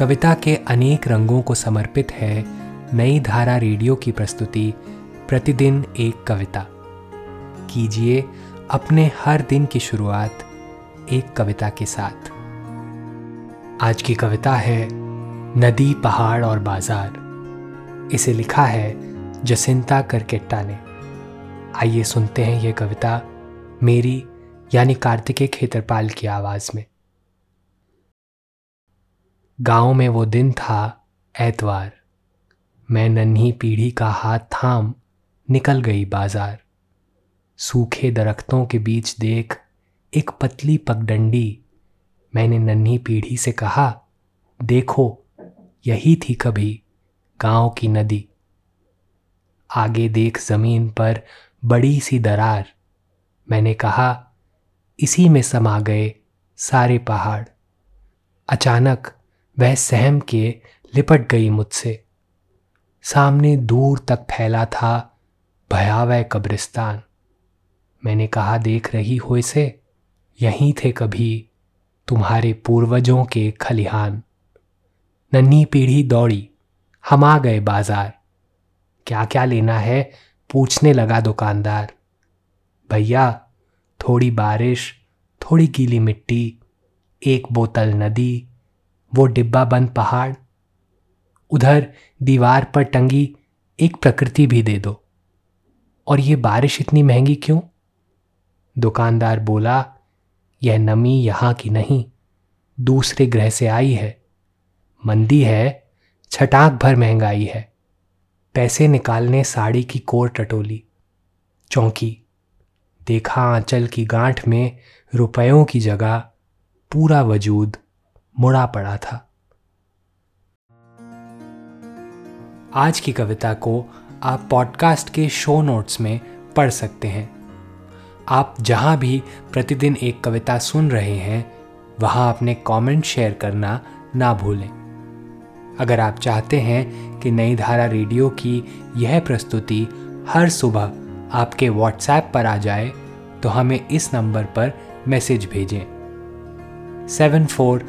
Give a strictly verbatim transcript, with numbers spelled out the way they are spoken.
कविता के अनेक रंगों को समर्पित है नई धारा रेडियो की प्रस्तुति प्रतिदिन एक कविता। कीजिए अपने हर दिन की शुरुआत एक कविता के साथ। आज की कविता है नदी, पहाड़ और बाजार। इसे लिखा है जसिंता केरकेट्टा ने। आइए सुनते हैं ये कविता मेरी यानी कार्तिकेय खेतरपाल की आवाज़ में। गांव में वो दिन था ऐतवार। मैं नन्ही पीढ़ी का हाथ थाम निकल गई बाजार। सूखे दरख्तों के बीच देख एक पतली पगडंडी। मैंने नन्ही पीढ़ी से कहा, देखो यही थी कभी गांव की नदी। आगे देख जमीन पर बड़ी सी दरार। मैंने कहा, इसी में समा गए सारे पहाड़। अचानक वह सहम के लिपट गई मुझसे। सामने दूर तक फैला था भयावह कब्रिस्तान। मैंने कहा, देख रही हो इसे, यहीं थे कभी तुम्हारे पूर्वजों के खलिहान। नन्ही पीढ़ी दौड़ी, हम आ गए बाजार। क्या क्या लेना है, पूछने लगा दुकानदार। भैया थोड़ी बारिश, थोड़ी गीली मिट्टी, एक बोतल नदी, वो डिब्बा बंद पहाड़। उधर दीवार पर टंगी एक प्रकृति भी दे दो। और ये बारिश इतनी महंगी क्यों? दुकानदार बोला, यह नमी यहाँ की नहीं, दूसरे ग्रह से आई है। मंदी है, छटाक भर महंगाई है। पैसे निकालने साड़ी की कोट टटोली। चौंकी, देखा आंचल की गांठ में रुपयों की जगह पूरा वजूद मुड़ा पड़ा था। आज की कविता को आप पॉडकास्ट के शो नोट्स में पढ़ सकते हैं। आप जहां भी प्रतिदिन एक कविता सुन रहे हैं, वहां अपने कमेंट शेयर करना ना भूलें। अगर आप चाहते हैं कि नई धारा रेडियो की यह प्रस्तुति हर सुबह आपके व्हाट्सएप पर आ जाए, तो हमें इस नंबर पर मैसेज भेजें सेवन फोर